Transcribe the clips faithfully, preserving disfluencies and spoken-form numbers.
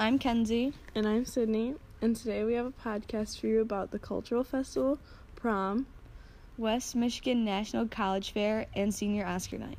I'm Kenzie. And I'm Sydney. And today we have a podcast for you about the Cultural Festival, prom, West Michigan National College Fair, and Senior Oscar Night.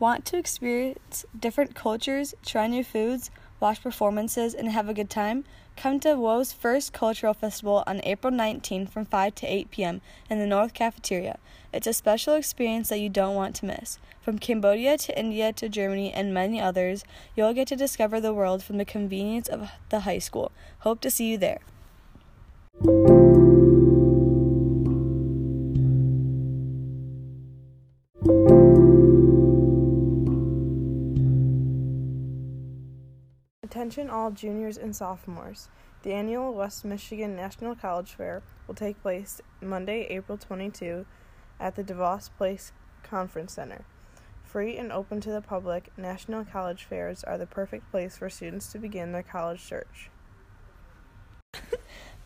Want to experience different cultures, try new foods, watch performances, and have a good time? Come to Woe's first cultural festival on April nineteenth from five to eight p.m. in the North Cafeteria. It's a special experience that you don't want to miss. From Cambodia to India to Germany and many others, you'll get to discover the world from the convenience of the high school. Hope to see you there. Attention all juniors and sophomores. The annual West Michigan National College Fair will take place Monday, April twenty-second at the DeVos Place Conference Center. Free and open to the public, national college fairs are the perfect place for students to begin their college search.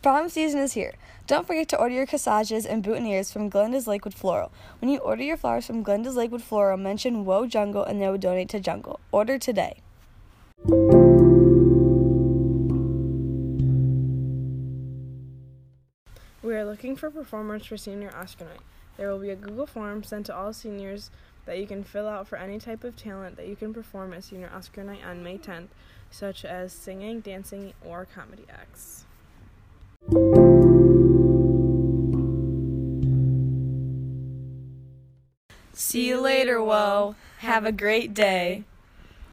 Prom season is here. Don't forget to order your corsages and boutonnieres from Glenda's Lakewood Floral. When you order your flowers from Glenda's Lakewood Floral, mention Woe Jungle and they will donate to Jungle. Order today. We are looking for performers for Senior Oscar Night. There will be a Google form sent to all seniors that you can fill out for any type of talent that you can perform at Senior Oscar Night on May tenth, such as singing, dancing, or comedy acts. See you later, Woe. Have a great day.